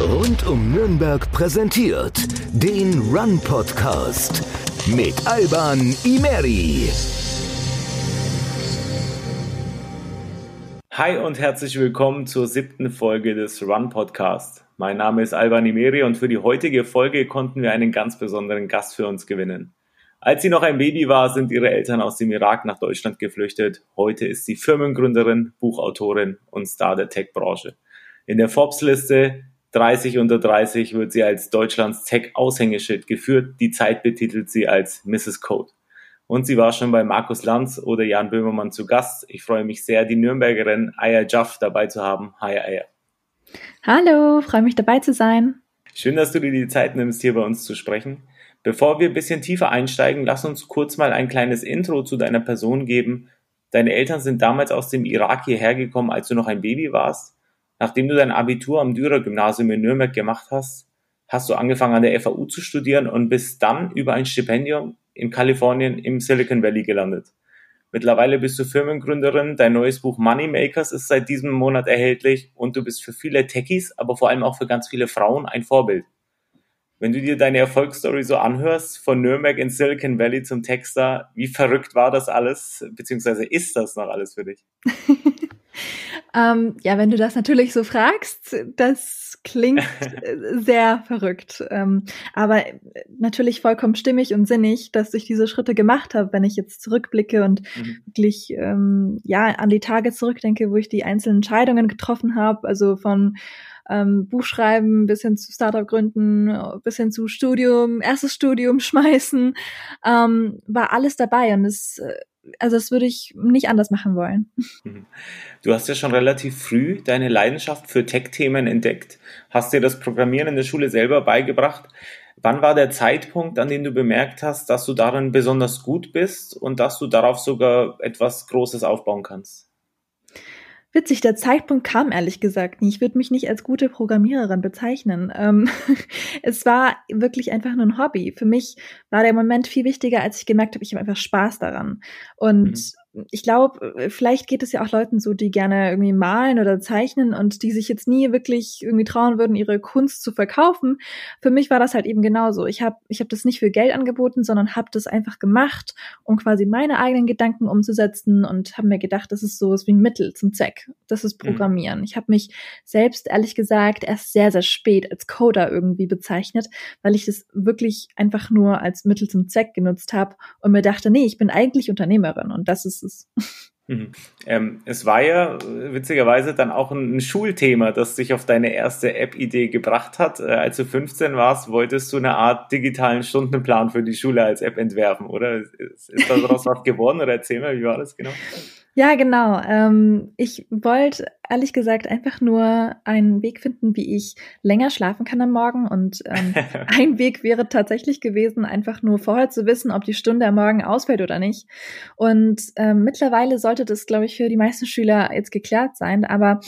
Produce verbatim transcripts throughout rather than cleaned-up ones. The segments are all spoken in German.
Rund um Nürnberg präsentiert den Run-Podcast mit Alban Imeri. Hi und herzlich willkommen zur siebten Folge des Run-Podcasts. Mein Name ist Alban Imeri und für die heutige Folge konnten wir einen ganz besonderen Gast für uns gewinnen. Als sie noch ein Baby war, sind ihre Eltern aus dem Irak nach Deutschland geflüchtet. Heute ist sie Firmengründerin, Buchautorin und Star der Tech-Branche. In der Forbes-Liste dreißig unter dreißig wird sie als Deutschlands Tech-Aushängeschild geführt. Die Zeit betitelt sie als Misses Code. Und sie war schon bei Markus Lanz oder Jan Böhmermann zu Gast. Ich freue mich sehr, die Nürnbergerin Aya Jaff dabei zu haben. Hi Aya. Hallo, freue mich dabei zu sein. Schön, dass du dir die Zeit nimmst, hier bei uns zu sprechen. Bevor wir ein bisschen tiefer einsteigen, lass uns kurz mal ein kleines Intro zu deiner Person geben. Deine Eltern sind damals aus dem Irak hierher gekommen, als du noch ein Baby warst. Nachdem du dein Abitur am Dürer-Gymnasium in Nürnberg gemacht hast, hast du angefangen an der F A U zu studieren und bist dann über ein Stipendium in Kalifornien im Silicon Valley gelandet. Mittlerweile bist du Firmengründerin, dein neues Buch Moneymakers ist seit diesem Monat erhältlich und du bist für viele Techies, aber vor allem auch für ganz viele Frauen ein Vorbild. Wenn du dir deine Erfolgsstory so anhörst, von Nürnberg ins Silicon Valley zum Techstar, wie verrückt war das alles, beziehungsweise ist das noch alles für dich? ähm, ja, wenn du das natürlich so fragst, das klingt sehr verrückt. Ähm, aber natürlich vollkommen stimmig und sinnig, dass ich diese Schritte gemacht habe, wenn ich jetzt zurückblicke und mhm. wirklich ähm, ja an die Tage zurückdenke, wo ich die einzelnen Entscheidungen getroffen habe, also von Ähm, Buchschreiben, bis hin zu Startup-Gründen, bis hin zu Studium, erstes Studium schmeißen, ähm, war alles dabei und es, also das würde ich nicht anders machen wollen. Du hast ja schon relativ früh deine Leidenschaft für Tech-Themen entdeckt, hast dir das Programmieren in der Schule selber beigebracht. Wann war der Zeitpunkt, an dem du bemerkt hast, dass du darin besonders gut bist und dass du darauf sogar etwas Großes aufbauen kannst? Witzig, der Zeitpunkt kam ehrlich gesagt nie. Ich würde mich nicht als gute Programmiererin bezeichnen. Ähm, es war wirklich einfach nur ein Hobby. Für mich war der Moment viel wichtiger, als ich gemerkt habe, ich habe einfach Spaß daran. Und mhm. ich glaube, vielleicht geht es ja auch Leuten so, die gerne irgendwie malen oder zeichnen und die sich jetzt nie wirklich irgendwie trauen würden, ihre Kunst zu verkaufen. Für mich war das halt eben genauso. Ich habe ich hab das nicht für Geld angeboten, sondern habe das einfach gemacht, um quasi meine eigenen Gedanken umzusetzen und habe mir gedacht, das ist sowas wie ein Mittel zum Zweck. Das ist Programmieren. Mhm. Ich habe mich selbst, ehrlich gesagt, erst sehr, sehr spät als Coder irgendwie bezeichnet, weil ich das wirklich einfach nur als Mittel zum Zweck genutzt habe und mir dachte, nee, ich bin eigentlich Unternehmerin und das ist es. Mhm. Ähm, es war ja witzigerweise dann auch ein, ein Schulthema, das dich auf deine erste App-Idee gebracht hat. Äh, als du fünfzehn warst, wolltest du eine Art digitalen Stundenplan für die Schule als App entwerfen, oder? Ist, ist daraus was geworden? Oder erzähl mal, wie war das genau? Ja, genau. Ähm, ich wollte ehrlich gesagt einfach nur einen Weg finden, wie ich länger schlafen kann am Morgen. Und ähm, ein Weg wäre tatsächlich gewesen, einfach nur vorher zu wissen, ob die Stunde am Morgen ausfällt oder nicht. Und ähm, mittlerweile sollte das, glaube ich, für die meisten Schüler jetzt geklärt sein. Aber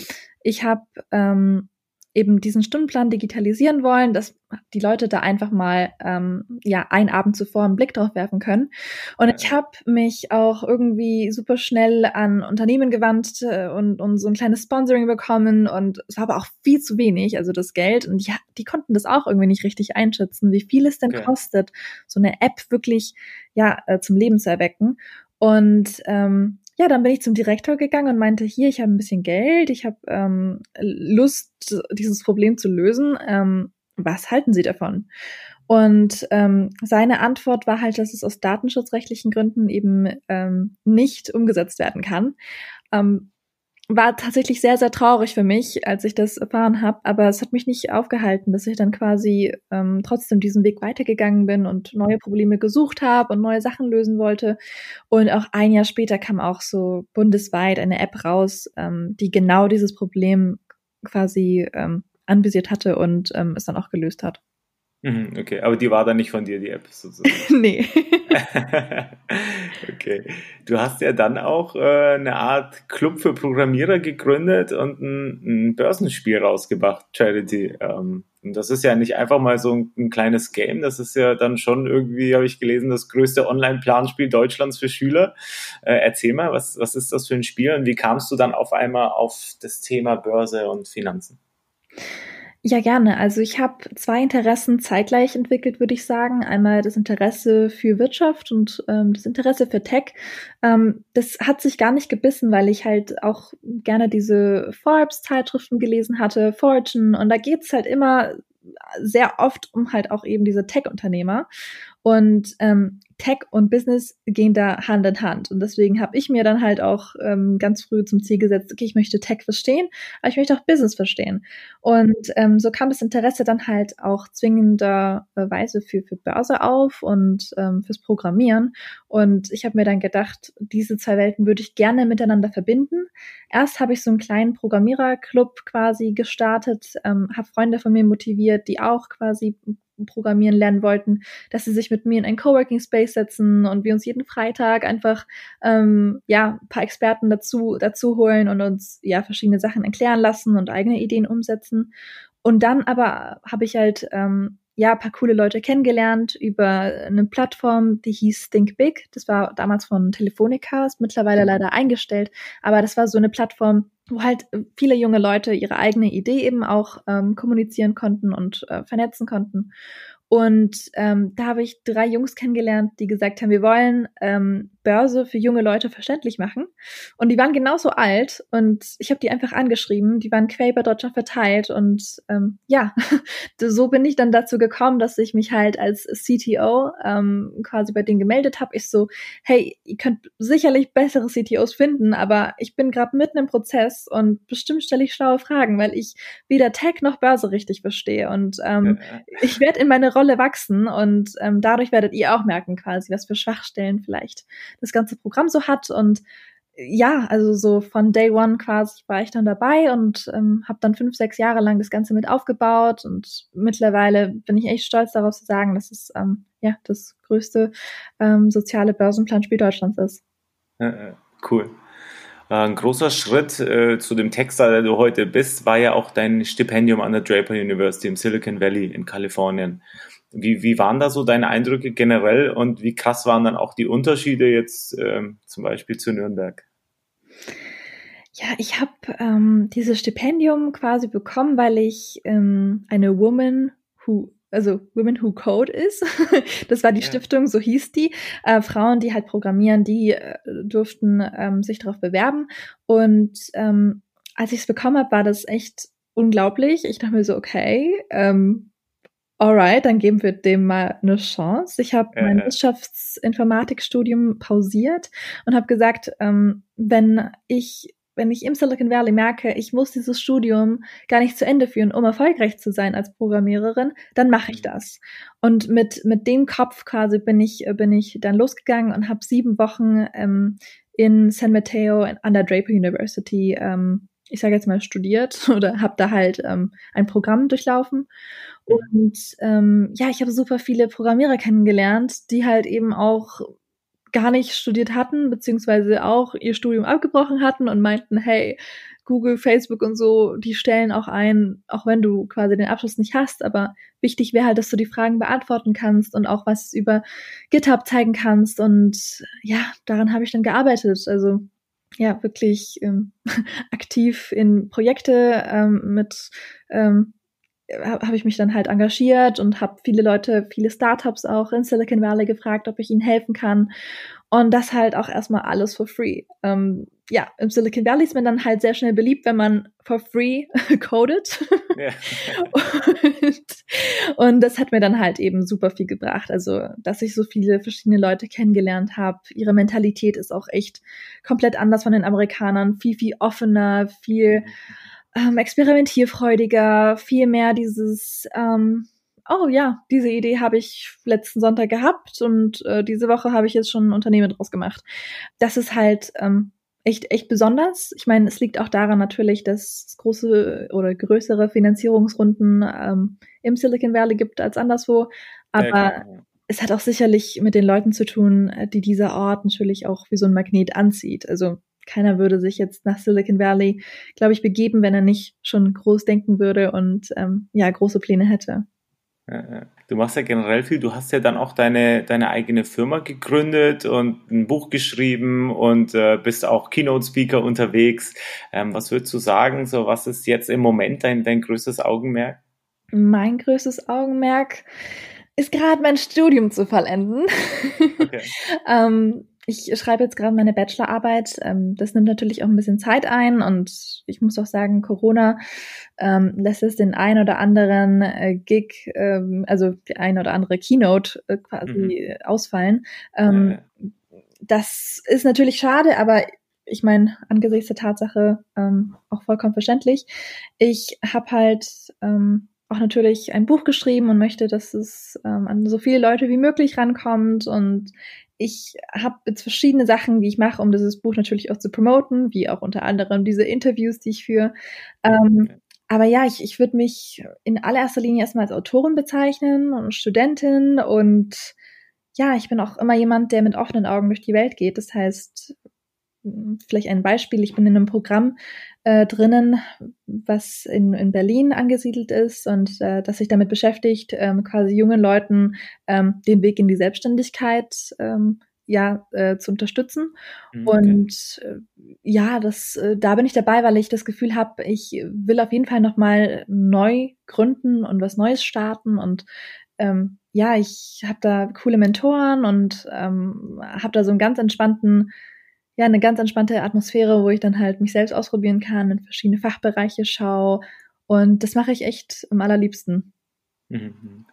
ich habe ähm, eben diesen Stundenplan digitalisieren wollen, dass die Leute da einfach mal ähm, ja einen Abend zuvor einen Blick drauf werfen können. Und ich habe mich auch irgendwie super schnell an Unternehmen gewandt und, und so ein kleines Sponsoring bekommen und es war aber auch viel zu wenig, also das Geld. Und die, die konnten das auch irgendwie nicht richtig einschätzen, wie viel es denn okay. kostet, so eine App wirklich ja zum Leben zu erwecken. Und ähm, ja, dann bin ich zum Direktor gegangen und meinte, hier, ich habe ein bisschen Geld, ich habe ähm, Lust, dieses Problem zu lösen. Ähm, was halten Sie davon? Und ähm, seine Antwort war halt, dass es aus datenschutzrechtlichen Gründen eben ähm, nicht umgesetzt werden kann. Ähm, war tatsächlich sehr, sehr traurig für mich, als ich das erfahren habe, aber es hat mich nicht aufgehalten, dass ich dann quasi ähm, trotzdem diesen Weg weitergegangen bin und neue Probleme gesucht habe und neue Sachen lösen wollte. Und auch ein Jahr später kam auch so bundesweit eine App raus, ähm, die genau dieses Problem quasi ähm, anvisiert hatte und ähm, es dann auch gelöst hat. Okay, aber die war dann nicht von dir, die App sozusagen. Nee. Okay. Du hast ja dann auch äh, eine Art Club für Programmierer gegründet und ein, ein Börsenspiel rausgebracht, Charity. Ähm, und das ist ja nicht einfach mal so ein, ein kleines Game, das ist ja dann schon irgendwie, habe ich gelesen, das größte Online-Planspiel Deutschlands für Schüler. Äh, erzähl mal, was, was ist das für ein Spiel und wie kamst du dann auf einmal auf das Thema Börse und Finanzen? Ja, gerne. Also ich habe zwei Interessen zeitgleich entwickelt, würde ich sagen. Einmal das Interesse für Wirtschaft und ähm, das Interesse für Tech. Ähm, das hat sich gar nicht gebissen, weil ich halt auch gerne diese Forbes-Zeitschriften gelesen hatte, Fortune. Und da geht's halt immer sehr oft um halt auch eben diese Tech-Unternehmer. Und ähm, Tech und Business gehen da Hand in Hand. Und deswegen habe ich mir dann halt auch ähm, ganz früh zum Ziel gesetzt, okay, ich möchte Tech verstehen, aber ich möchte auch Business verstehen. Und ähm, so kam das Interesse dann halt auch zwingenderweise für, für Börse auf und ähm, fürs Programmieren. Und ich habe mir dann gedacht, diese zwei Welten würde ich gerne miteinander verbinden. Erst habe ich so einen kleinen Programmiererclub quasi gestartet, ähm, habe Freunde von mir motiviert, die auch quasi Programmieren lernen wollten, dass sie sich mit mir in einen Coworking Space setzen und wir uns jeden Freitag einfach ähm, ja ein paar Experten dazu dazu holen und uns ja verschiedene Sachen erklären lassen und eigene Ideen umsetzen. Und dann aber habe ich halt ähm, ja ein paar coole Leute kennengelernt über eine Plattform, die hieß Think Big. Das war damals von Telefonica, ist mittlerweile leider eingestellt, aber das war so eine Plattform, wo halt viele junge Leute ihre eigene Idee eben auch ähm, kommunizieren konnten und äh, vernetzen konnten. Und ähm, da habe ich drei Jungs kennengelernt, die gesagt haben, wir wollen ähm, Börse für junge Leute verständlich machen. Und die waren genauso alt und ich habe die einfach angeschrieben. Die waren quer über Deutschland verteilt und ähm, ja, so bin ich dann dazu gekommen, dass ich mich halt als C T O ähm, quasi bei denen gemeldet habe. Ich so, hey, ihr könnt sicherlich bessere C T Os finden, aber ich bin gerade mitten im Prozess und bestimmt stelle ich schlaue Fragen, weil ich weder Tech noch Börse richtig verstehe. Und ähm, ja, ja. ich werde in meine Rolle wachsen und ähm, dadurch werdet ihr auch merken quasi, was für Schwachstellen vielleicht das ganze Programm so hat. Und ja, also so von Day One quasi war ich dann dabei und ähm, habe dann fünf, sechs Jahre lang das Ganze mit aufgebaut und mittlerweile bin ich echt stolz darauf zu sagen, dass es ähm, ja das größte ähm, soziale Börsenplanspiel Deutschlands ist. Cool. Ein großer Schritt äh, zu dem Texter, der du heute bist, war ja auch dein Stipendium an der Draper University im Silicon Valley in Kalifornien. Wie, wie waren da so deine Eindrücke generell und wie krass waren dann auch die Unterschiede jetzt ähm, zum Beispiel zu Nürnberg? Ja, ich habe ähm, dieses Stipendium quasi bekommen, weil ich ähm, eine Woman Who also Women Who Code ist. Das war die ja. Stiftung, so hieß die. Äh, Frauen, die halt programmieren, die äh, durften ähm, sich darauf bewerben. Und ähm, als ich es bekommen habe, war das echt unglaublich. Ich dachte mir so, okay, ähm, alright, dann geben wir dem mal eine Chance. Ich habe äh, mein äh. Wirtschaftsinformatikstudium pausiert und habe gesagt, ähm, wenn ich wenn ich im Silicon Valley merke, ich muss dieses Studium gar nicht zu Ende führen, um erfolgreich zu sein als Programmiererin, dann mache ich das. Und mit mit dem Kopf quasi bin ich bin ich dann losgegangen und habe sieben Wochen ähm, in San Mateo an der Draper University, ähm, ich sage jetzt mal studiert oder habe da halt ähm, ein Programm durchlaufen. Und ähm, ja, ich habe super viele Programmierer kennengelernt, die halt eben auch gar nicht studiert hatten, beziehungsweise auch ihr Studium abgebrochen hatten und meinten, hey, Google, Facebook und so, die stellen auch ein, auch wenn du quasi den Abschluss nicht hast, aber wichtig wäre halt, dass du die Fragen beantworten kannst und auch was über GitHub zeigen kannst und ja, daran habe ich dann gearbeitet, also ja, wirklich ähm, aktiv in Projekte ähm, mit ähm, habe ich mich dann halt engagiert und habe viele Leute, viele Startups auch in Silicon Valley gefragt, ob ich ihnen helfen kann und das halt auch erstmal alles for free. Ähm, ja, im Silicon Valley ist man dann halt sehr schnell beliebt, wenn man for free codet. Yeah. und, und das hat mir dann halt eben super viel gebracht, also dass ich so viele verschiedene Leute kennengelernt habe. Ihre Mentalität ist auch echt komplett anders von den Amerikanern, viel, viel offener, viel Ähm, experimentierfreudiger, viel mehr dieses, ähm, oh ja, diese Idee habe ich letzten Sonntag gehabt und äh, diese Woche habe ich jetzt schon ein Unternehmen draus gemacht. Das ist halt ähm, echt, echt besonders. Ich meine, es liegt auch daran natürlich, dass es große oder größere Finanzierungsrunden ähm, im Silicon Valley gibt als anderswo, aber ja, klar, ja. Es hat auch sicherlich mit den Leuten zu tun, die dieser Ort natürlich auch wie so ein Magnet anzieht, also keiner würde sich jetzt nach Silicon Valley, glaube ich, begeben, wenn er nicht schon groß denken würde und ähm, ja, große Pläne hätte. Du machst ja generell viel. Du hast ja dann auch deine, deine eigene Firma gegründet und ein Buch geschrieben und äh, bist auch Keynote-Speaker unterwegs. Ähm, was würdest du sagen, so was ist jetzt im Moment dein, dein größtes Augenmerk? Mein größtes Augenmerk ist gerade mein Studium zu vollenden. Okay. ähm, ich schreibe jetzt gerade meine Bachelorarbeit. Ähm, das nimmt natürlich auch ein bisschen Zeit ein. Und ich muss auch sagen, Corona ähm, lässt es den ein oder anderen äh, Gig, ähm, also die ein oder andere Keynote äh, quasi mhm. ausfallen. Ähm, ja. Das ist natürlich schade, aber ich meine, angesichts der Tatsache ähm, auch vollkommen verständlich. Ich habe halt... Ähm, auch natürlich ein Buch geschrieben und möchte, dass es ähm, an so viele Leute wie möglich rankommt, und ich habe jetzt verschiedene Sachen, die ich mache, um dieses Buch natürlich auch zu promoten, wie auch unter anderem diese Interviews, die ich führe. Ähm, okay. Aber ja, ich, ich würde mich in allererster Linie erstmal als Autorin bezeichnen und Studentin, und ja, ich bin auch immer jemand, der mit offenen Augen durch die Welt geht. Das heißt, vielleicht ein Beispiel, ich bin in einem Programm äh, drinnen, was in, in Berlin angesiedelt ist, und äh, das sich damit beschäftigt, ähm, quasi jungen Leuten ähm, den Weg in die Selbstständigkeit ähm, ja äh, zu unterstützen. Okay. Und äh, ja, das äh, da bin ich dabei, weil ich das Gefühl habe, ich will auf jeden Fall nochmal neu gründen und was Neues starten, und ähm, ja, ich habe da coole Mentoren und ähm, habe da so einen ganz entspannten Ja, eine ganz entspannte Atmosphäre, wo ich dann halt mich selbst ausprobieren kann, in verschiedene Fachbereiche schaue, und das mache ich echt am allerliebsten. Mhm.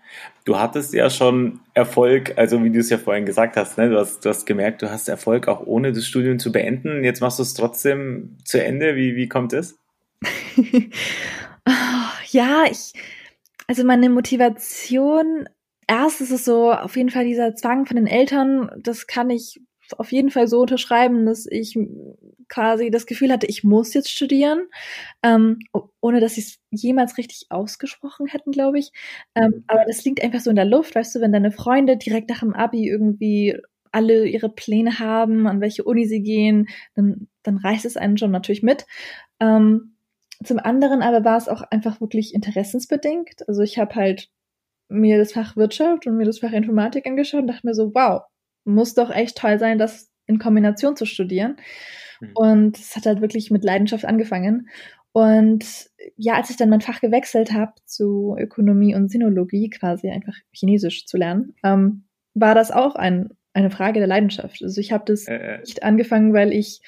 Du hattest ja schon Erfolg, also wie du es ja vorhin gesagt hast, ne? du, hast du hast gemerkt, du hast Erfolg auch ohne das Studium zu beenden, jetzt machst du es trotzdem zu Ende, wie, wie kommt es? oh, ja, ich, also meine Motivation, erst ist es so, auf jeden Fall dieser Zwang von den Eltern, das kann ich auf jeden Fall so unterschreiben, dass ich quasi das Gefühl hatte, ich muss jetzt studieren, ähm, ohne dass sie es jemals richtig ausgesprochen hätten, glaube ich. Ähm, aber das liegt einfach so in der Luft, weißt du, wenn deine Freunde direkt nach dem Abi irgendwie alle ihre Pläne haben, an welche Uni sie gehen, dann, dann reißt es einen schon natürlich mit. Ähm, zum anderen aber war es auch einfach wirklich interessensbedingt. Also ich habe halt mir das Fach Wirtschaft und mir das Fach Informatik angeschaut und dachte mir so, wow, muss doch echt toll sein, das in Kombination zu studieren. Mhm. Und es hat halt wirklich mit Leidenschaft angefangen. Und ja, als ich dann mein Fach gewechselt habe zu Ökonomie und Sinologie, quasi einfach Chinesisch zu lernen, ähm, war das auch ein, eine Frage der Leidenschaft. Also ich habe das äh, äh. nicht angefangen, weil ich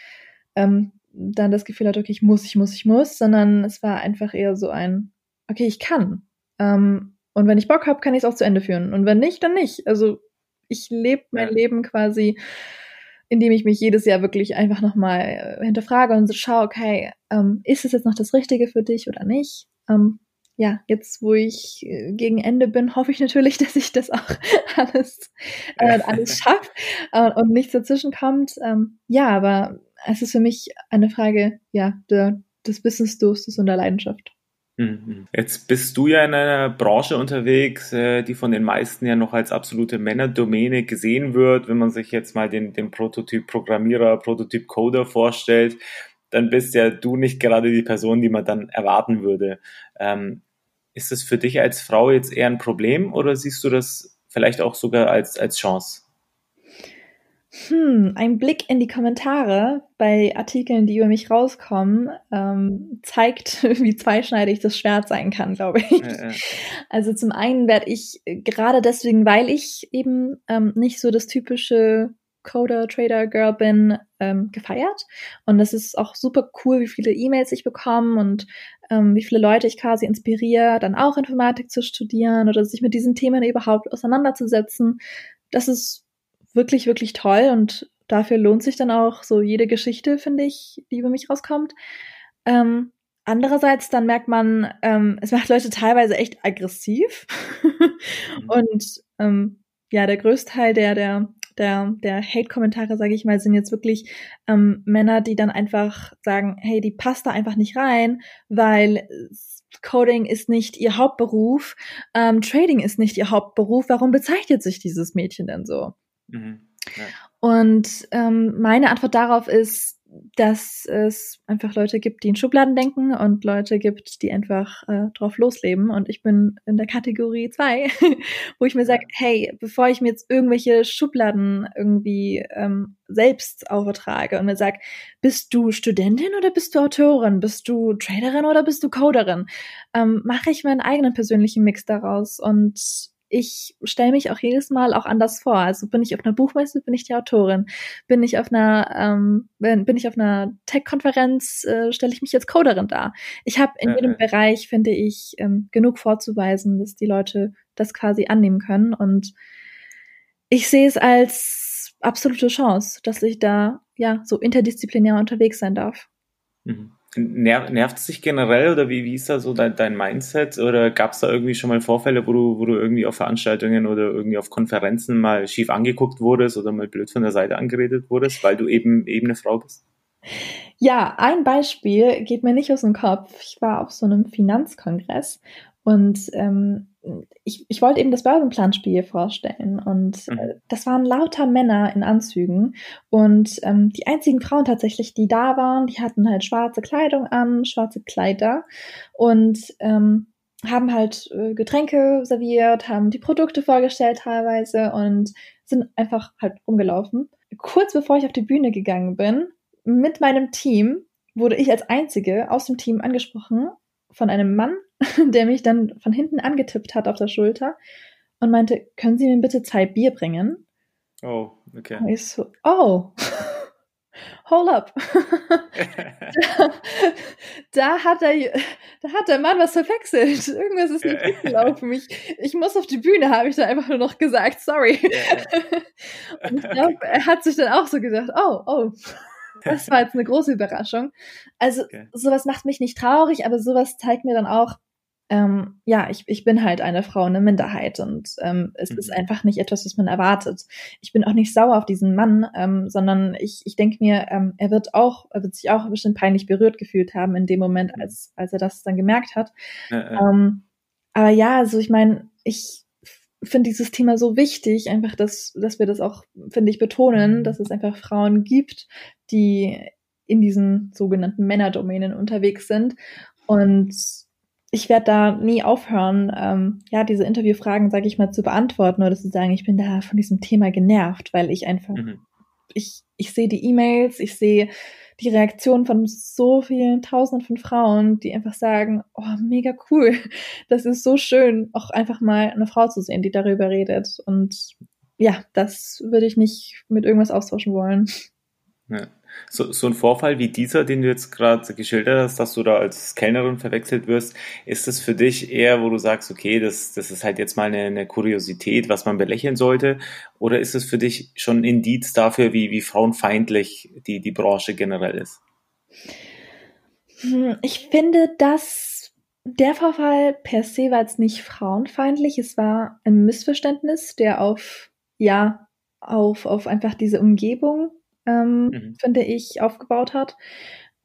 ähm, dann das Gefühl hatte, okay, ich muss, ich muss, ich muss, sondern es war einfach eher so ein, okay, ich kann. Ähm, und wenn ich Bock habe, kann ich es auch zu Ende führen. Und wenn nicht, dann nicht. Also ich lebe mein ja. Leben quasi, indem ich mich jedes Jahr wirklich einfach nochmal hinterfrage und so schaue, okay, ähm, ist es jetzt noch das Richtige für dich oder nicht? Ähm, ja, jetzt, wo ich äh, gegen Ende bin, hoffe ich natürlich, dass ich das auch alles, äh, alles schaffe äh, und nichts dazwischen kommt. Ähm, ja, aber es ist für mich eine Frage, ja, der, des Wissensdurstes und der Leidenschaft. Jetzt bist du ja in einer Branche unterwegs, die von den meisten ja noch als absolute Männerdomäne gesehen wird. Wenn man sich jetzt mal den, den Prototyp-Programmierer, Prototyp-Coder vorstellt, dann bist ja du nicht gerade die Person, die man dann erwarten würde. Ähm, ist das für dich als Frau jetzt eher ein Problem, oder siehst du das vielleicht auch sogar als, als Chance? Hm, ein Blick in die Kommentare bei Artikeln, die über mich rauskommen, ähm, zeigt, wie zweischneidig das Schwert sein kann, glaube ich. Ja, ja. Also zum einen werde ich, gerade deswegen, weil ich eben ähm, nicht so das typische Coder, Trader, Girl bin, ähm, gefeiert. Und das ist auch super cool, wie viele E-Mails ich bekomme und ähm, wie viele Leute ich quasi inspiriere, dann auch Informatik zu studieren oder sich mit diesen Themen überhaupt auseinanderzusetzen. Das ist wirklich, wirklich toll, und dafür lohnt sich dann auch so jede Geschichte, finde ich, die über mich rauskommt. Ähm, andererseits dann merkt man, ähm, es macht Leute teilweise echt aggressiv mhm. und ähm, ja, der größte Teil der, der, der, der Hate-Kommentare, sage ich mal, sind jetzt wirklich ähm, Männer, die dann einfach sagen, hey, die passt da einfach nicht rein, weil Coding ist nicht ihr Hauptberuf, ähm, Trading ist nicht ihr Hauptberuf, warum bezeichnet sich dieses Mädchen denn so? Mhm. Ja. Und ähm, meine Antwort darauf ist, dass es einfach Leute gibt, die in Schubladen denken und Leute gibt, die einfach äh, drauf losleben. Und ich bin in der Kategorie zwei, wo ich mir sage, hey, bevor ich mir jetzt irgendwelche Schubladen irgendwie ähm, selbst auftrage und mir sage, bist du Studentin oder bist du Autorin? Bist du Traderin oder bist du Coderin? Ähm, mache ich meinen eigenen persönlichen Mix daraus und ich stelle mich auch jedes Mal auch anders vor. Also bin ich auf einer Buchmesse, bin ich die Autorin. Bin ich auf einer ähm, bin ich auf einer Tech-Konferenz, äh, stelle ich mich als Coderin dar. Ich habe in äh, jedem äh. Bereich, finde ich, ähm, genug vorzuweisen, dass die Leute das quasi annehmen können. Und ich sehe es als absolute Chance, dass ich da ja so interdisziplinär unterwegs sein darf. Mhm. Ner- nervt es dich generell oder wie, wie ist da so dein, dein Mindset oder gab es da irgendwie schon mal Vorfälle, wo du, wo du irgendwie auf Veranstaltungen oder irgendwie auf Konferenzen mal schief angeguckt wurdest oder mal blöd von der Seite angeredet wurdest, weil du eben, eben eine Frau bist? Ja, ein Beispiel geht mir nicht aus dem Kopf. Ich war auf so einem Finanzkongress und ähm, ich, ich wollte eben das Börsenplanspiel vorstellen und äh, das waren lauter Männer in Anzügen und ähm, die einzigen Frauen tatsächlich, die da waren, die hatten halt schwarze Kleidung an, schwarze Kleider und ähm, haben halt äh, Getränke serviert, haben die Produkte vorgestellt teilweise und sind einfach halt rumgelaufen. Kurz bevor ich auf die Bühne gegangen bin, mit meinem Team wurde ich als Einzige aus dem Team angesprochen von einem Mann, der mich dann von hinten angetippt hat auf der Schulter und meinte, können Sie mir bitte zwei Bier bringen? Oh, okay. Und ich so, oh, hold up. da, da, hat der, da hat der Mann was verwechselt. Irgendwas ist nicht gut gelaufen. Ich, ich muss auf die Bühne, habe ich dann einfach nur noch gesagt, sorry. Und ich glaube, er hat sich dann auch so gedacht, oh, oh. Das war jetzt eine große Überraschung. Also okay. Sowas macht mich nicht traurig, aber sowas zeigt mir dann auch, ähm, ja, ich, ich bin halt eine Frau, eine Minderheit und ähm, es mhm. ist einfach nicht etwas, was man erwartet. Ich bin auch nicht sauer auf diesen Mann, ähm, sondern ich, ich denke mir, ähm, er wird auch, er wird sich auch bestimmt peinlich berührt gefühlt haben in dem Moment, als, als er das dann gemerkt hat. Äh, äh. Ähm, aber ja, also ich meine, ich finde dieses Thema so wichtig, einfach, dass, dass wir das auch, finde ich, betonen, dass es einfach Frauen gibt, die in diesen sogenannten Männerdomänen unterwegs sind. Und ich werde da nie aufhören, ähm, ja, diese Interviewfragen, sage ich mal, zu beantworten oder zu sagen, ich bin da von diesem Thema genervt, weil ich einfach, mhm. ich, ich sehe die E-Mails, ich sehe die Reaktion von so vielen Tausenden von Frauen, die einfach sagen, oh, mega cool, das ist so schön, auch einfach mal eine Frau zu sehen, die darüber redet. Und ja, das würde ich nicht mit irgendwas austauschen wollen. Ja. So, so ein Vorfall wie dieser, den du jetzt gerade geschildert hast, dass du da als Kellnerin verwechselt wirst, ist das für dich eher, wo du sagst, okay, das, das ist halt jetzt mal eine, eine Kuriosität, was man belächeln sollte, oder ist es für dich schon ein Indiz dafür, wie, wie frauenfeindlich die, die Branche generell ist? Ich finde, dass der Vorfall per se war jetzt nicht frauenfeindlich, es war ein Missverständnis, der auf, ja, auf, auf einfach diese Umgebung Ähm, mhm. finde ich, aufgebaut hat.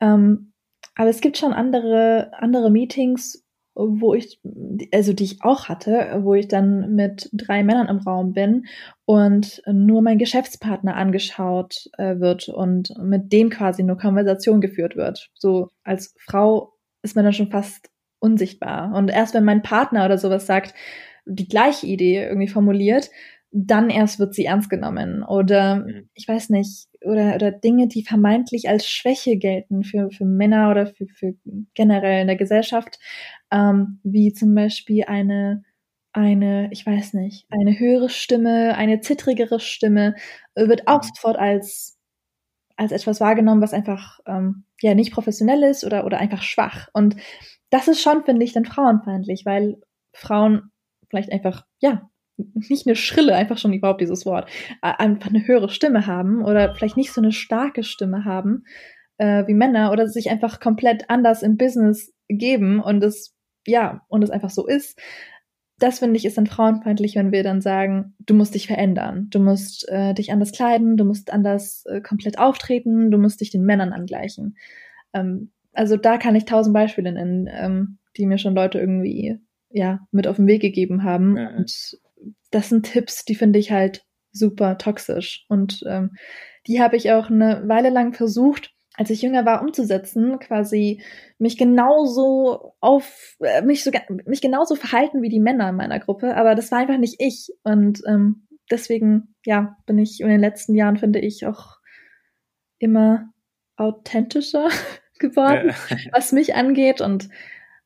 Ähm, aber es gibt schon andere, andere Meetings, wo ich, also die ich auch hatte, wo ich dann mit drei Männern im Raum bin und nur mein Geschäftspartner angeschaut äh, wird und mit dem quasi nur Konversation geführt wird. So als Frau ist man dann schon fast unsichtbar. Und erst wenn mein Partner oder sowas sagt, die gleiche Idee irgendwie formuliert, dann erst wird sie ernst genommen oder mhm. ich weiß nicht, oder, oder Dinge, die vermeintlich als Schwäche gelten für, für Männer oder für, für generell in der Gesellschaft, ähm, wie zum Beispiel eine, eine, ich weiß nicht, eine höhere Stimme, eine zittrigere Stimme, wird auch sofort als, als etwas wahrgenommen, was einfach ähm, ja nicht professionell ist oder, oder einfach schwach. Und das ist schon, finde ich, dann frauenfeindlich, weil Frauen vielleicht einfach, ja, nicht eine Schrille, einfach schon überhaupt dieses Wort, einfach eine höhere Stimme haben oder vielleicht nicht so eine starke Stimme haben äh, wie Männer oder sich einfach komplett anders im Business geben und es, ja, und es einfach so ist. Das, finde ich, ist dann frauenfeindlich, wenn wir dann sagen, du musst dich verändern, du musst äh, dich anders kleiden, du musst anders äh, komplett auftreten, du musst dich den Männern angleichen. Ähm, also da kann ich tausend Beispiele nennen, ähm, die mir schon Leute irgendwie, ja, mit auf den Weg gegeben haben ja. Und das sind Tipps, die finde ich halt super toxisch. Und ähm, die habe ich auch eine Weile lang versucht, als ich jünger war, umzusetzen, quasi mich genauso auf, äh, mich sogar, mich genauso verhalten wie die Männer in meiner Gruppe, aber das war einfach nicht ich. Und ähm, deswegen, ja, bin ich in den letzten Jahren, finde ich, auch immer authentischer geworden, ja, was mich angeht, und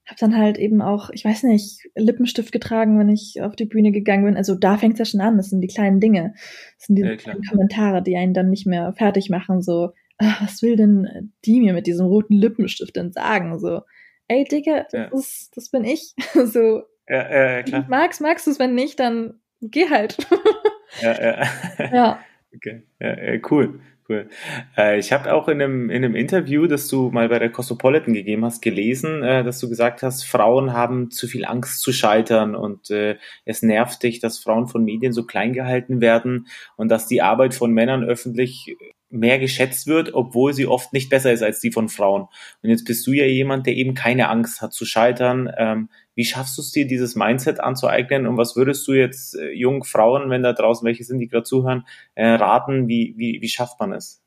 habe dann halt eben auch, ich weiß nicht, Lippenstift getragen, wenn ich auf die Bühne gegangen bin. Also da fängt es ja schon an, das sind die kleinen Dinge. Das sind diese ja, kleinen Kommentare, die einen dann nicht mehr fertig machen, so, ach, was will denn die mir mit diesem roten Lippenstift denn sagen? So, ey Digga, das, ja. ist, das bin ich. So, ja, ja, ja, klar. Magst, magst du es, wenn nicht, dann geh halt. Ja, ja. Ja. Okay. Ja, ja, cool. Cool. Äh, ich habe auch in einem, in einem Interview, das du mal bei der Cosmopolitan gegeben hast, gelesen, äh, dass du gesagt hast, Frauen haben zu viel Angst zu scheitern und äh, es nervt dich, dass Frauen von Medien so klein gehalten werden und dass die Arbeit von Männern öffentlich mehr geschätzt wird, obwohl sie oft nicht besser ist als die von Frauen. Und jetzt bist du ja jemand, der eben keine Angst hat zu scheitern. Ähm, wie schaffst du es dir, dieses Mindset anzueignen? Und was würdest du jetzt äh, jungen Frauen, wenn da draußen welche sind, die gerade zuhören, äh, raten? Wie, wie, wie schafft man es?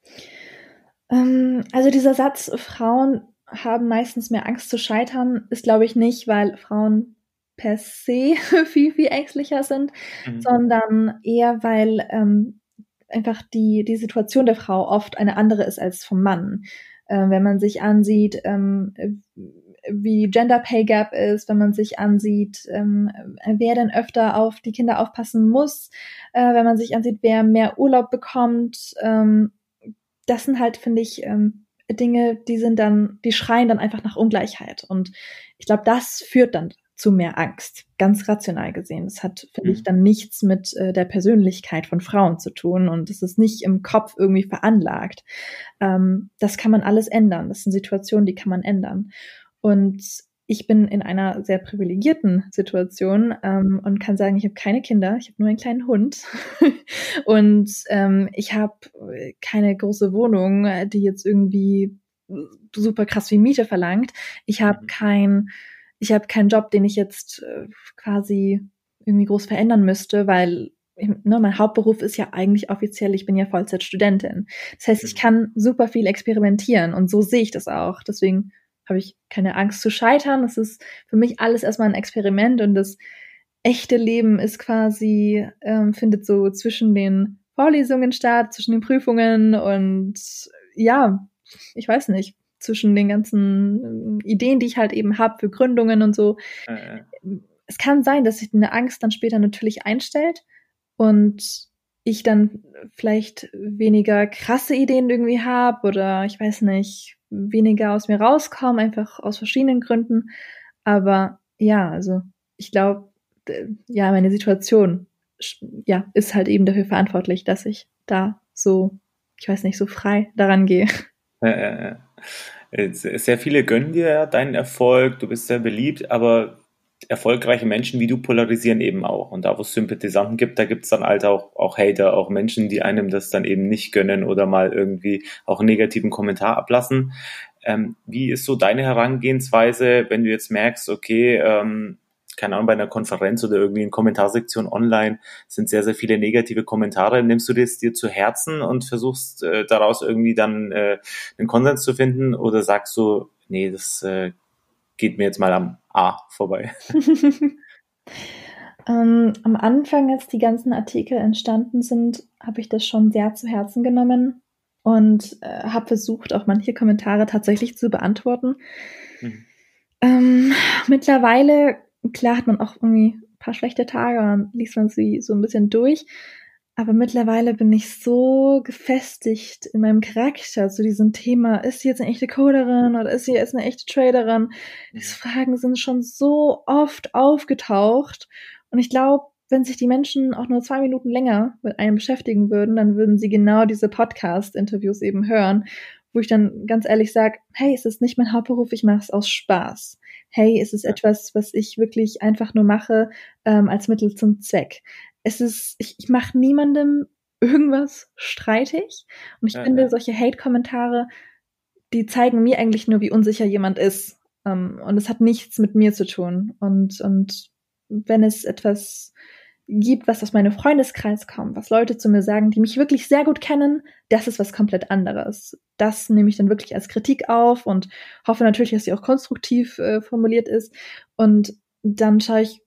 Ähm, also dieser Satz, Frauen haben meistens mehr Angst zu scheitern, ist, glaube ich, nicht, weil Frauen per se viel, viel ängstlicher sind, mhm. sondern eher, weil ähm, einfach die, die Situation der Frau oft eine andere ist als vom Mann. Äh, wenn man sich ansieht, ähm, wie Gender Pay Gap ist, wenn man sich ansieht, ähm, wer denn öfter auf die Kinder aufpassen muss, äh, wenn man sich ansieht, wer mehr Urlaub bekommt, ähm, das sind halt, finde ich, ähm, Dinge, die sind dann, die schreien dann einfach nach Ungleichheit. Und ich glaube, das führt dann zu mehr Angst, ganz rational gesehen. Das hat, finde mhm. ich, dann nichts mit äh, der Persönlichkeit von Frauen zu tun und es ist nicht im Kopf irgendwie veranlagt. Ähm, das kann man alles ändern. Das sind Situationen, die kann man ändern. Und ich bin in einer sehr privilegierten Situation ähm, und kann sagen, ich habe keine Kinder, ich habe nur einen kleinen Hund und ähm, ich habe keine große Wohnung, die jetzt irgendwie super krass wie Miete verlangt. Ich habe mhm. kein Ich habe keinen Job, den ich jetzt äh, quasi irgendwie groß verändern müsste, weil ne, mein Hauptberuf ist ja eigentlich offiziell, ich bin ja Vollzeitstudentin. Das heißt, ich kann super viel experimentieren und so sehe ich das auch. Deswegen habe ich keine Angst zu scheitern. Es ist für mich alles erstmal ein Experiment und das echte Leben ist quasi, ähm, findet so zwischen den Vorlesungen statt, zwischen den Prüfungen und ja, ich weiß nicht. Zwischen den ganzen Ideen, die ich halt eben habe für Gründungen und so. Äh. Es kann sein, dass sich eine Angst dann später natürlich einstellt und ich dann vielleicht weniger krasse Ideen irgendwie habe oder ich weiß nicht, weniger aus mir rauskomme, einfach aus verschiedenen Gründen. Aber ja, also ich glaube, ja, meine Situation ja, ist halt eben dafür verantwortlich, dass ich da so, ich weiß nicht, so frei daran gehe. Äh. Sehr viele gönnen dir deinen Erfolg, du bist sehr beliebt, aber erfolgreiche Menschen wie du polarisieren eben auch. Und da, wo es Sympathisanten gibt, da gibt es dann halt auch, auch Hater, auch Menschen, die einem das dann eben nicht gönnen oder mal irgendwie auch einen negativen Kommentar ablassen. Ähm, wie ist so deine Herangehensweise, wenn du jetzt merkst, okay, ähm, keine Ahnung, bei einer Konferenz oder irgendwie in Kommentarsektion online sind sehr, sehr viele negative Kommentare. Nimmst du das dir zu Herzen und versuchst äh, daraus irgendwie dann äh, einen Konsens zu finden oder sagst du, nee, das äh, geht mir jetzt mal am A vorbei? ähm, am Anfang, als die ganzen Artikel entstanden sind, habe ich das schon sehr zu Herzen genommen und äh, habe versucht, auch manche Kommentare tatsächlich zu beantworten. Mhm. Ähm, mittlerweile klar hat man auch irgendwie ein paar schlechte Tage und dann liest man sie so ein bisschen durch. Aber mittlerweile bin ich so gefestigt in meinem Charakter zu diesem Thema, ist sie jetzt eine echte Coderin oder ist sie jetzt eine echte Traderin? Diese Fragen sind schon so oft aufgetaucht. Und ich glaube, wenn sich die Menschen auch nur zwei Minuten länger mit einem beschäftigen würden, dann würden sie genau diese Podcast-Interviews eben hören, wo ich dann ganz ehrlich sage, hey, es ist nicht mein Hauptberuf, ich mache es aus Spaß. Hey, es ist etwas, was ich wirklich einfach nur mache ähm, als Mittel zum Zweck. Es ist, ich, ich mache niemandem irgendwas streitig. Und ich ja, finde, ja. solche Hate-Kommentare, die zeigen mir eigentlich nur, wie unsicher jemand ist. Ähm, und es hat nichts mit mir zu tun. Und, und wenn es etwas gibt, was aus meinem Freundeskreis kommt, was Leute zu mir sagen, die mich wirklich sehr gut kennen, das ist was komplett anderes. das nehme ich dann wirklich als Kritik auf und hoffe natürlich, dass sie auch konstruktiv äh, formuliert ist. Und dann schaue ich,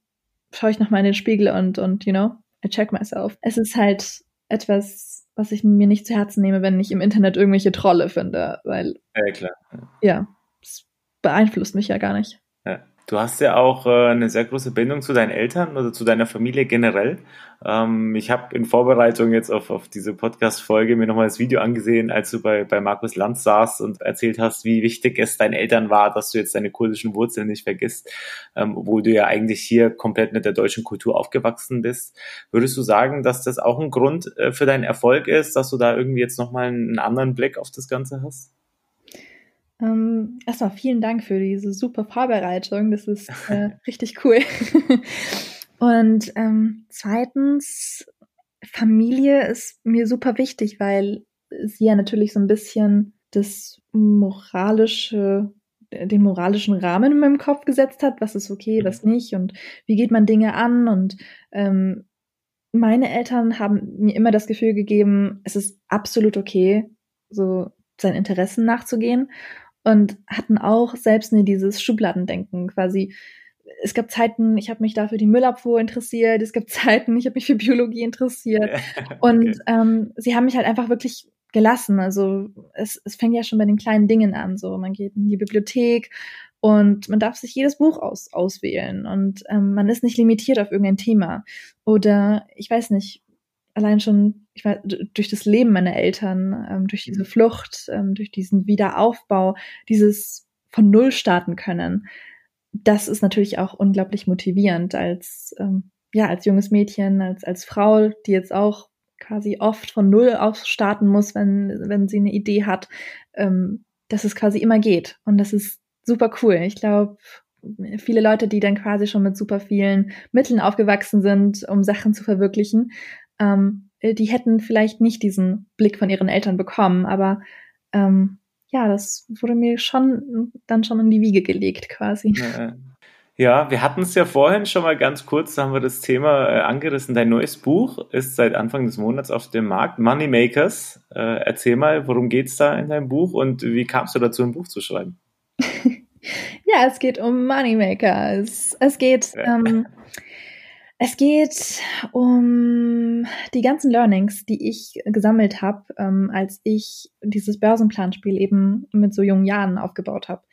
schaue ich nochmal in den Spiegel und, und, you know, I check myself. Es ist halt etwas, was ich mir nicht zu Herzen nehme, wenn ich im Internet irgendwelche Trolle finde, weil, ja, klar. Ja, es beeinflusst mich ja gar nicht. Ja. Du hast ja auch äh, eine sehr große Bindung zu deinen Eltern oder zu deiner Familie generell. Ähm, ich habe in Vorbereitung jetzt auf, auf diese Podcast-Folge mir nochmal das Video angesehen, als du bei, bei Markus Lanz saßt und erzählt hast, wie wichtig es deinen Eltern war, dass du jetzt deine kurdischen Wurzeln nicht vergisst, ähm, obwohl du ja eigentlich hier komplett mit der deutschen Kultur aufgewachsen bist. Würdest du sagen, dass das auch ein Grund äh, für deinen Erfolg ist, dass du da irgendwie jetzt nochmal einen anderen Blick auf das Ganze hast? Ähm, erstmal vielen Dank für diese super Vorbereitung, das ist äh, richtig cool. Und ähm, zweitens, Familie ist mir super wichtig, weil sie ja natürlich so ein bisschen das moralische, den moralischen Rahmen in meinem Kopf gesetzt hat, was ist okay, was nicht und wie geht man Dinge an und ähm, meine Eltern haben mir immer das Gefühl gegeben, es ist absolut okay, so seinen Interessen nachzugehen. Und hatten auch selbst nie dieses Schubladendenken quasi. Es gab Zeiten, ich habe mich dafür die Müllabfuhr interessiert, es gab Zeiten, ich habe mich für Biologie interessiert. Okay. Und ähm, sie haben mich halt einfach wirklich gelassen. Also es, es fängt ja schon bei den kleinen Dingen an. So, man geht in die Bibliothek und man darf sich jedes Buch aus, auswählen. Und ähm, man ist nicht limitiert auf irgendein Thema. Oder ich weiß nicht, allein schon ich weiß, durch das Leben meiner Eltern, ähm, durch diese Flucht, ähm, durch diesen Wiederaufbau, dieses von Null starten können, das ist natürlich auch unglaublich motivierend als ähm, ja als junges Mädchen, als als Frau, die jetzt auch quasi oft von Null auf starten muss, wenn wenn sie eine Idee hat, ähm, dass es quasi immer geht und das ist super cool. Ich glaube, viele Leute, die dann quasi schon mit super vielen Mitteln aufgewachsen sind, um Sachen zu verwirklichen, Ähm, die hätten vielleicht nicht diesen Blick von ihren Eltern bekommen, aber ähm, ja, das wurde mir schon dann schon in die Wiege gelegt quasi. Ja. Ja, wir hatten es ja vorhin schon mal ganz kurz, da haben wir das Thema äh, angerissen. Dein neues Buch ist seit Anfang des Monats auf dem Markt, Moneymakers. Äh, erzähl mal, worum geht's da in deinem Buch und wie kamst du dazu, ein Buch zu schreiben? Ja, es geht um Moneymakers. Es geht... Ja. Ähm, Es geht um die ganzen Learnings, die ich gesammelt habe, ähm, als ich dieses Börsenplanspiel eben mit so jungen Jahren aufgebaut habe.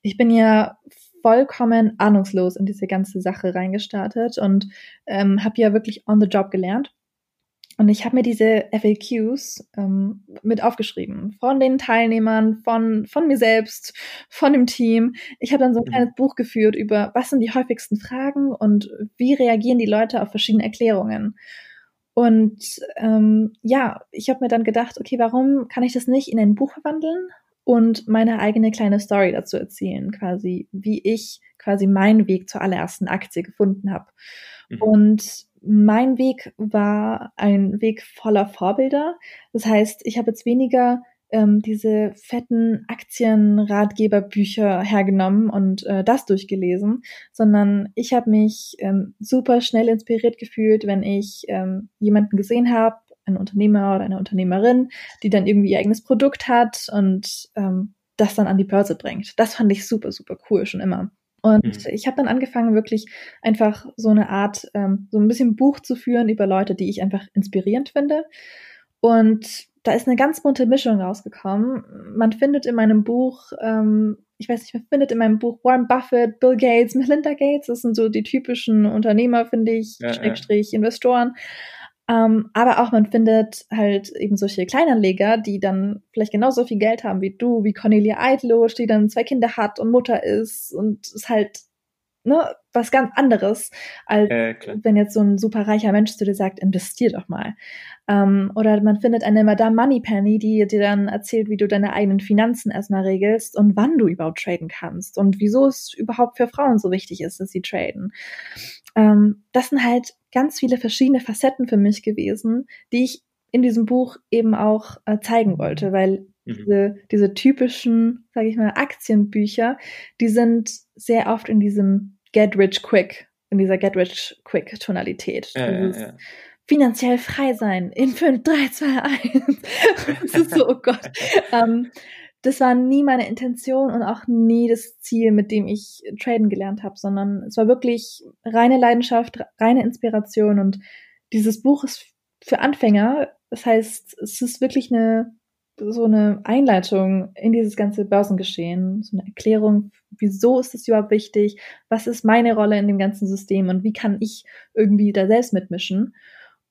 Ich bin ja vollkommen ahnungslos in diese ganze Sache reingestartet und ähm, habe ja wirklich on the job gelernt. Und ich habe mir diese F A Qs ähm, mit aufgeschrieben, von den Teilnehmern, von von mir selbst, von dem Team. Ich habe dann so ein kleines Buch geführt über, was sind die häufigsten Fragen und wie reagieren die Leute auf verschiedene Erklärungen. Und ähm, ja, ich habe mir dann gedacht, okay, warum kann ich das nicht in ein Buch verwandeln und meine eigene kleine Story dazu erzählen, quasi wie ich quasi meinen Weg zur allerersten Aktie gefunden habe. Mhm. Und mein Weg war ein Weg voller Vorbilder. Das heißt, ich habe jetzt weniger ähm, diese fetten Aktienratgeberbücher hergenommen und äh, das durchgelesen, sondern ich habe mich ähm, super schnell inspiriert gefühlt, wenn ich ähm, jemanden gesehen habe, einen Unternehmer oder eine Unternehmerin, die dann irgendwie ihr eigenes Produkt hat und ähm, das dann an die Börse bringt. Das fand ich super, super cool schon immer. Und ich habe dann angefangen, wirklich einfach so eine Art, ähm, so ein bisschen Buch zu führen über Leute, die ich einfach inspirierend finde. Und da ist eine ganz bunte Mischung rausgekommen. Man findet in meinem Buch, ähm, ich weiß nicht, man findet in meinem Buch Warren Buffett, Bill Gates, Melinda Gates. Das sind so die typischen Unternehmer, finde ich, ja, Schrägstrich, ja. Investoren. Ähm, aber auch man findet halt eben solche Kleinanleger, die dann vielleicht genauso viel Geld haben wie du, wie Cornelia Eidlos, die dann zwei Kinder hat und Mutter ist und ist halt ne, was ganz anderes, als äh, wenn jetzt so ein super reicher Mensch zu dir sagt, investier doch mal. Ähm, oder man findet eine Madame Moneypenny, die dir dann erzählt, wie du deine eigenen Finanzen erstmal regelst und wann du überhaupt traden kannst und wieso es überhaupt für Frauen so wichtig ist, dass sie traden. Ähm, das sind halt ganz viele verschiedene Facetten für mich gewesen, die ich in diesem Buch eben auch äh, zeigen wollte, weil mhm. diese, diese typischen, sage ich mal, Aktienbücher, die sind sehr oft in diesem Get Rich Quick, in dieser Get Rich Quick Tonalität. Ja, ja, ja. finanziell frei sein in fünf, drei, zwei, eins. Das ist so, oh Gott. Ähm, das war nie meine Intention und auch nie das Ziel, mit dem ich traden gelernt habe, sondern es war wirklich reine Leidenschaft, reine Inspiration. Und dieses Buch ist für Anfänger. Das heißt, es ist wirklich eine so eine Einleitung in dieses ganze Börsengeschehen, so eine Erklärung, wieso ist das überhaupt wichtig, was ist meine Rolle in dem ganzen System und wie kann ich irgendwie da selbst mitmischen.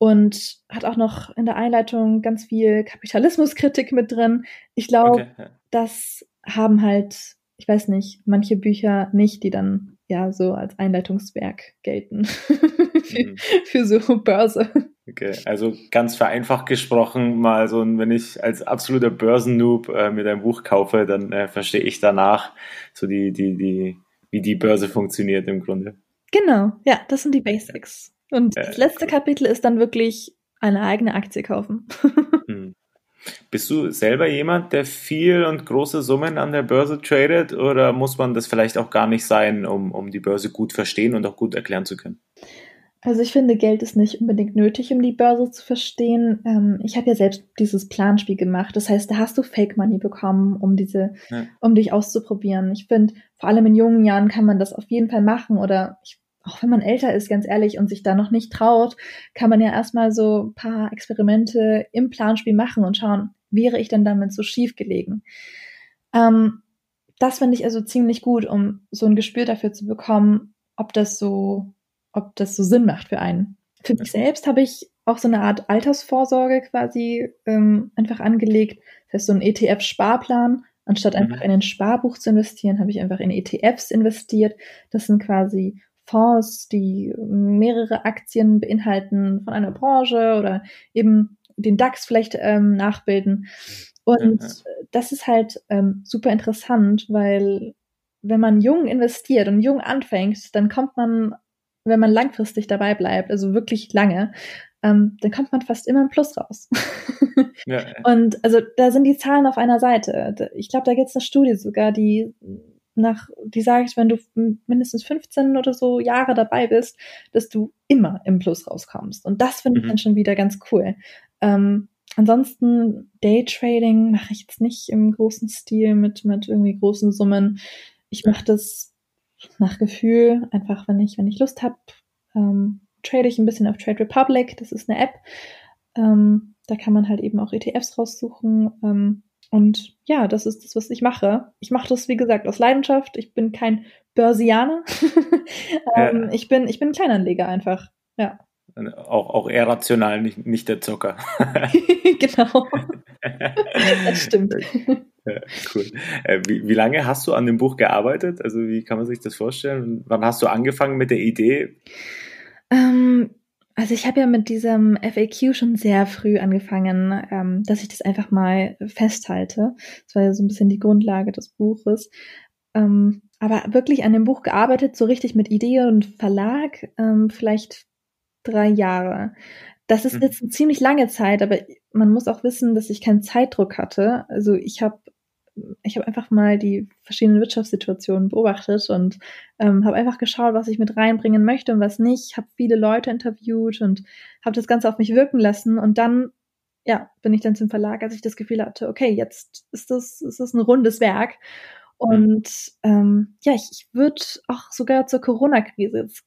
Und hat auch noch in der Einleitung ganz viel Kapitalismuskritik mit drin. Ich glaube, okay, ja. Das haben halt, ich weiß nicht, manche Bücher nicht, die dann ja so als Einleitungswerk gelten für, mhm. für so Börse. Okay, also ganz vereinfacht gesprochen, mal so, wenn ich als absoluter Börsennoob äh, mir dein Buch kaufe, dann äh, verstehe ich danach so die, die, die, wie die Börse funktioniert im Grunde. Genau, ja, das sind die Basics. Und das letzte Kapitel ist dann wirklich eine eigene Aktie kaufen. Bist du selber jemand, der viel und große Summen an der Börse tradet, oder muss man das vielleicht auch gar nicht sein, um, um die Börse gut verstehen und auch gut erklären zu können? Also ich finde, Geld ist nicht unbedingt nötig, um die Börse zu verstehen. Ähm, ich habe ja selbst dieses Planspiel gemacht. Das heißt, da hast du Fake Money bekommen, um diese, ja. um dich auszuprobieren. Ich finde, vor allem in jungen Jahren kann man das auf jeden Fall machen, oder ich auch wenn man älter ist, ganz ehrlich, und sich da noch nicht traut, kann man ja erstmal so ein paar Experimente im Planspiel machen und schauen, wäre ich denn damit so schief gelegen? Ähm, das finde ich also ziemlich gut, um so ein Gespür dafür zu bekommen, ob das so, ob das so Sinn macht für einen. Für mich selbst habe ich auch so eine Art Altersvorsorge quasi ähm, einfach angelegt. Das heißt, so ein E T F-Sparplan. Anstatt einfach in ein Sparbuch zu investieren, habe ich einfach in E T Fs investiert. Das sind quasi Fonds, die mehrere Aktien beinhalten von einer Branche oder eben den DAX vielleicht ähm, nachbilden. Und ja. das ist halt ähm, super interessant, weil wenn man jung investiert und jung anfängt, dann kommt man, wenn man langfristig dabei bleibt, also wirklich lange, ähm, dann kommt man fast immer im Plus raus. Ja. Und also da sind die Zahlen auf einer Seite. Ich glaube, da gibt es eine Studie sogar, die Nach, die sagt, wenn du mindestens fünfzehn oder so Jahre dabei bist, dass du immer im Plus rauskommst. Und das finde ich mhm. dann schon wieder ganz cool. Ähm, ansonsten Daytrading mache ich jetzt nicht im großen Stil mit, mit irgendwie großen Summen. Ich mache das nach Gefühl, einfach wenn ich, wenn ich Lust habe, ähm, trade ich ein bisschen auf Trade Republic. Das ist eine App. Ähm, da kann man halt eben auch E T Fs raussuchen. Ähm, Und ja, das ist das, was ich mache. Ich mache das, wie gesagt, aus Leidenschaft. Ich bin kein Börsianer. ähm, ja. Ich bin, ich bin Kleinanleger einfach. Ja. Auch, auch eher rational, nicht, nicht der Zocker. Genau. Das stimmt. Ja, cool. Wie, wie lange hast du an dem Buch gearbeitet? Also wie kann man sich das vorstellen? Wann hast du angefangen mit der Idee? Ähm, Also ich habe ja mit diesem F A Q schon sehr früh angefangen, ähm, dass ich das einfach mal festhalte. Das war ja so ein bisschen die Grundlage des Buches. Ähm, aber wirklich an dem Buch gearbeitet, so richtig mit Idee und Verlag, ähm, vielleicht drei Jahre. Das ist jetzt eine ziemlich lange Zeit, aber man muss auch wissen, dass ich keinen Zeitdruck hatte. Also ich habe ich habe einfach mal die verschiedenen Wirtschaftssituationen beobachtet und ähm, habe einfach geschaut, was ich mit reinbringen möchte und was nicht. Habe viele Leute interviewt und habe das Ganze auf mich wirken lassen. Und dann, ja, bin ich dann zum Verlag, als ich das Gefühl hatte, okay, jetzt ist das, ist das ein rundes Werk. Und ähm, ja, ich, ich würde auch sogar zur Corona-Krise jetzt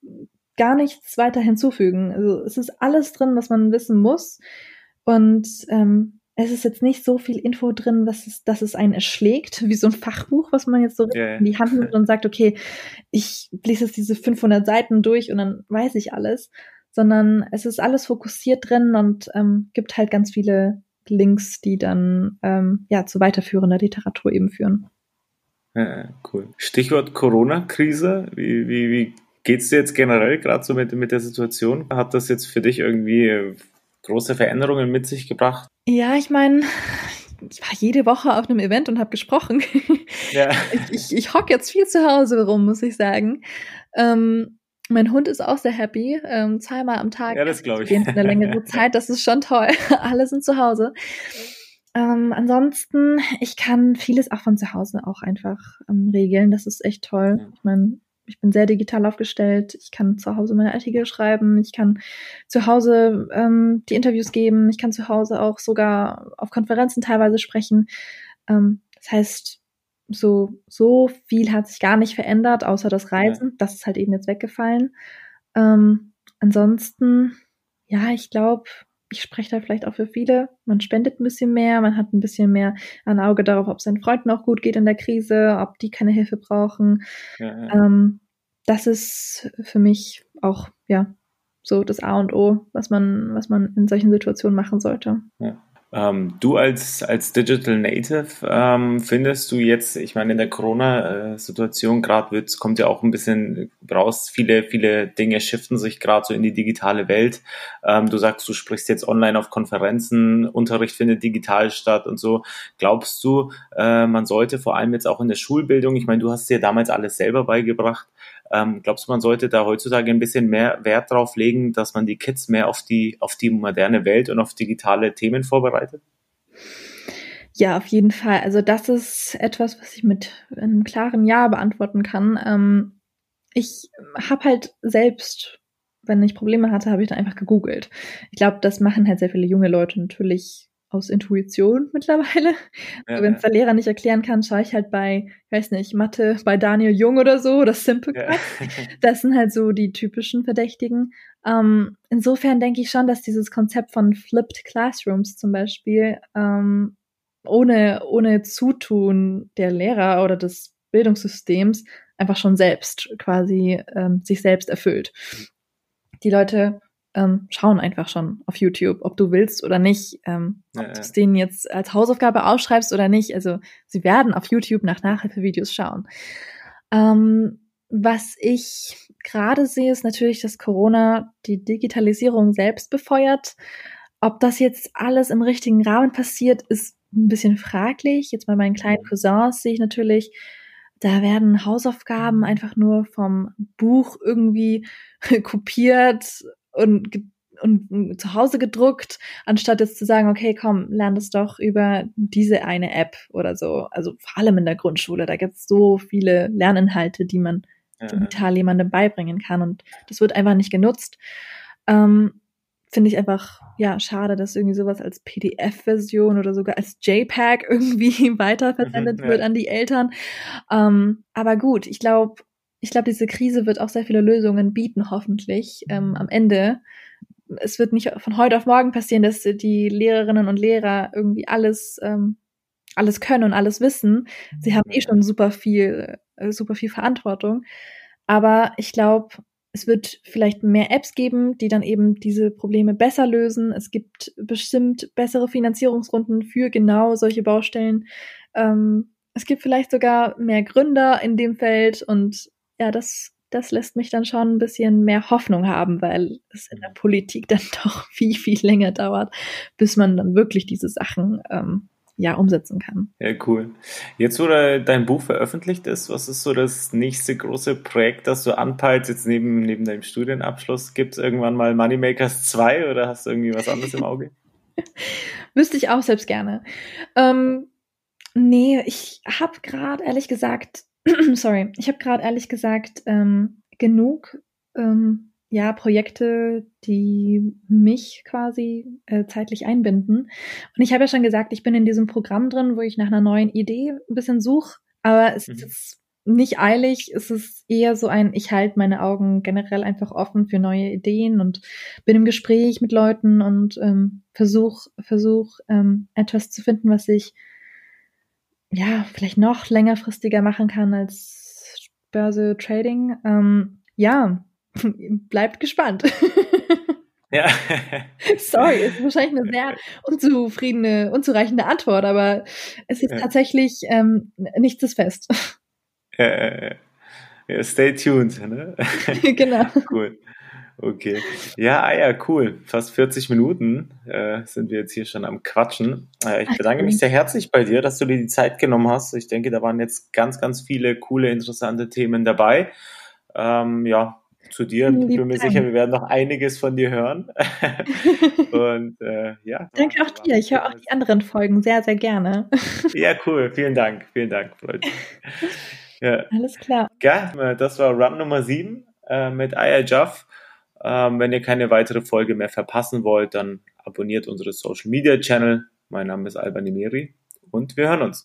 gar nichts weiter hinzufügen. Also es ist alles drin, was man wissen muss. Und ähm, es ist jetzt nicht so viel Info drin, was es, dass es einen erschlägt, wie so ein Fachbuch, was man jetzt so yeah. in die Hand nimmt und sagt, okay, ich lese jetzt diese fünfhundert Seiten durch und dann weiß ich alles, sondern es ist alles fokussiert drin und ähm, gibt halt ganz viele Links, die dann ähm, ja zu weiterführender Literatur eben führen. Ja, cool. Stichwort Corona-Krise, wie, wie, wie geht's dir jetzt generell gerade so mit, mit der Situation? Hat das jetzt für dich irgendwie große Veränderungen mit sich gebracht? Ja, ich meine, ich war jede Woche auf einem Event und habe gesprochen. Ja. Ich, ich, ich hocke jetzt viel zu Hause rum, muss ich sagen. Ähm, mein Hund ist auch sehr happy. Ähm, zweimal am Tag. Ja, das glaube ich. Gehen für eine längere Zeit, das ist schon toll. Alle sind zu Hause. Ähm, ansonsten, ich kann vieles auch von zu Hause auch einfach ähm, regeln. Das ist echt toll. Ich meine, ich bin sehr digital aufgestellt, ich kann zu Hause meine Artikel schreiben, ich kann zu Hause ähm, die Interviews geben, ich kann zu Hause auch sogar auf Konferenzen teilweise sprechen. Ähm, das heißt, so so viel hat sich gar nicht verändert, außer das Reisen. Ja. Das ist halt eben jetzt weggefallen. Ähm, ansonsten, ja, ich glaube, ich spreche da vielleicht auch für viele. Man spendet ein bisschen mehr, man hat ein bisschen mehr ein Auge darauf, ob es seinen Freunden auch gut geht in der Krise, ob die keine Hilfe brauchen. Ja, ja. Ähm, das ist für mich auch ja so das A und O, was man, was man in solchen Situationen machen sollte. Ja. Ähm, du als, als Digital Native ähm, findest du jetzt, ich meine, in der Corona-Situation gerade kommt ja auch ein bisschen raus, viele, viele Dinge shiften sich gerade so in die digitale Welt. Ähm, du sagst, du sprichst jetzt online auf Konferenzen, Unterricht findet digital statt und so. Glaubst du, äh, man sollte vor allem jetzt auch in der Schulbildung, ich meine, du hast dir damals alles selber beigebracht, ähm, glaubst du, man sollte da heutzutage ein bisschen mehr Wert drauf legen, dass man die Kids mehr auf die, auf die moderne Welt und auf digitale Themen vorbereitet? Ja, auf jeden Fall. Also das ist etwas, was ich mit einem klaren Ja beantworten kann. Ähm, ich habe halt selbst, wenn ich Probleme hatte, habe ich dann einfach gegoogelt. Ich glaube, das machen halt sehr viele junge Leute natürlich aus Intuition mittlerweile. Ja, wenn es der Lehrer nicht erklären kann, schaue ich halt bei, ich weiß nicht, Mathe, bei Daniel Jung oder so, oder Simple Class. Ja. Das sind halt so die typischen Verdächtigen. Ähm, insofern denke ich schon, dass dieses Konzept von Flipped Classrooms zum Beispiel ähm, ohne, ohne Zutun der Lehrer oder des Bildungssystems einfach schon selbst quasi ähm, sich selbst erfüllt. Die Leute Ähm, schauen einfach schon auf YouTube, ob du willst oder nicht, ähm, ja, ob du es denen jetzt als Hausaufgabe aufschreibst oder nicht. Also sie werden auf YouTube nach Nachhilfevideos schauen. Ähm, was ich gerade sehe, ist natürlich, dass Corona die Digitalisierung selbst befeuert. Ob das jetzt alles im richtigen Rahmen passiert, ist ein bisschen fraglich. Jetzt bei meinen kleinen Cousins sehe ich natürlich, da werden Hausaufgaben einfach nur vom Buch irgendwie kopiert Und, und zu Hause gedruckt, anstatt jetzt zu sagen, okay, komm, lern das doch über diese eine App oder so. Also vor allem in der Grundschule, da gibt es so viele Lerninhalte, die man ja. digital jemandem beibringen kann, und das wird einfach nicht genutzt. Ähm, finde ich einfach, ja, schade, dass irgendwie sowas als P D F-Version oder sogar als JPEG irgendwie weiterversendet mhm, ja. wird an die Eltern. Ähm, aber gut, ich glaube, Ich glaube, diese Krise wird auch sehr viele Lösungen bieten, hoffentlich, ähm, am Ende. Es wird nicht von heute auf morgen passieren, dass die Lehrerinnen und Lehrer irgendwie alles, ähm, alles können und alles wissen. Sie haben eh schon super viel, äh, super viel Verantwortung. Aber ich glaube, es wird vielleicht mehr Apps geben, die dann eben diese Probleme besser lösen. Es gibt bestimmt bessere Finanzierungsrunden für genau solche Baustellen. Ähm, es gibt vielleicht sogar mehr Gründer in dem Feld, und ja, das, das lässt mich dann schon ein bisschen mehr Hoffnung haben, weil es in der Politik dann doch viel, viel länger dauert, bis man dann wirklich diese Sachen ähm, ja, umsetzen kann. Ja, cool. Jetzt, wo dein Buch veröffentlicht ist, was ist so das nächste große Projekt, das du anpeilst, jetzt neben, neben deinem Studienabschluss? Gibt es irgendwann mal Moneymakers zwei oder hast du irgendwie was anderes im Auge? Wüsste ich auch selbst gerne. Ähm, nee, ich habe gerade ehrlich gesagt Sorry, ich habe gerade ehrlich gesagt ähm, genug ähm, ja, Projekte, die mich quasi äh, zeitlich einbinden. Und ich habe ja schon gesagt, ich bin in diesem Programm drin, wo ich nach einer neuen Idee ein bisschen suche, aber es mhm. ist jetzt nicht eilig, es ist eher so ein, ich halte meine Augen generell einfach offen für neue Ideen und bin im Gespräch mit Leuten und ähm, versuche versuch, ähm, etwas zu finden, was ich ja, vielleicht noch längerfristiger machen kann als Börse-Trading. Ähm, ja, bleibt gespannt. Ja. Sorry, ist wahrscheinlich eine sehr unzufriedene, unzureichende Antwort, aber es ist tatsächlich ähm, nichts ist fest. Äh, stay tuned, ne? Genau. Cool. Okay. Ja, ah ja, cool. Fast vierzig Minuten äh, sind wir jetzt hier schon am Quatschen. Äh, ich bedanke mich sehr herzlich bei dir, dass du dir die Zeit genommen hast. Ich denke, da waren jetzt ganz, ganz viele coole, interessante Themen dabei. Ähm, ja, zu dir. Ich bin mir sicher, wir werden noch einiges von dir hören. Und äh, ja. Danke auch dir. Ich höre auch die anderen Folgen sehr, sehr gerne. Ja, cool. Vielen Dank. Vielen Dank. Freut mich. Ja. Alles klar. Ja, das war Run Nummer sieben äh, mit Aya Jaff. Ähm, wenn ihr keine weitere Folge mehr verpassen wollt, dann abonniert unsere Social Media Channel. Mein Name ist Alban Imeri und wir hören uns.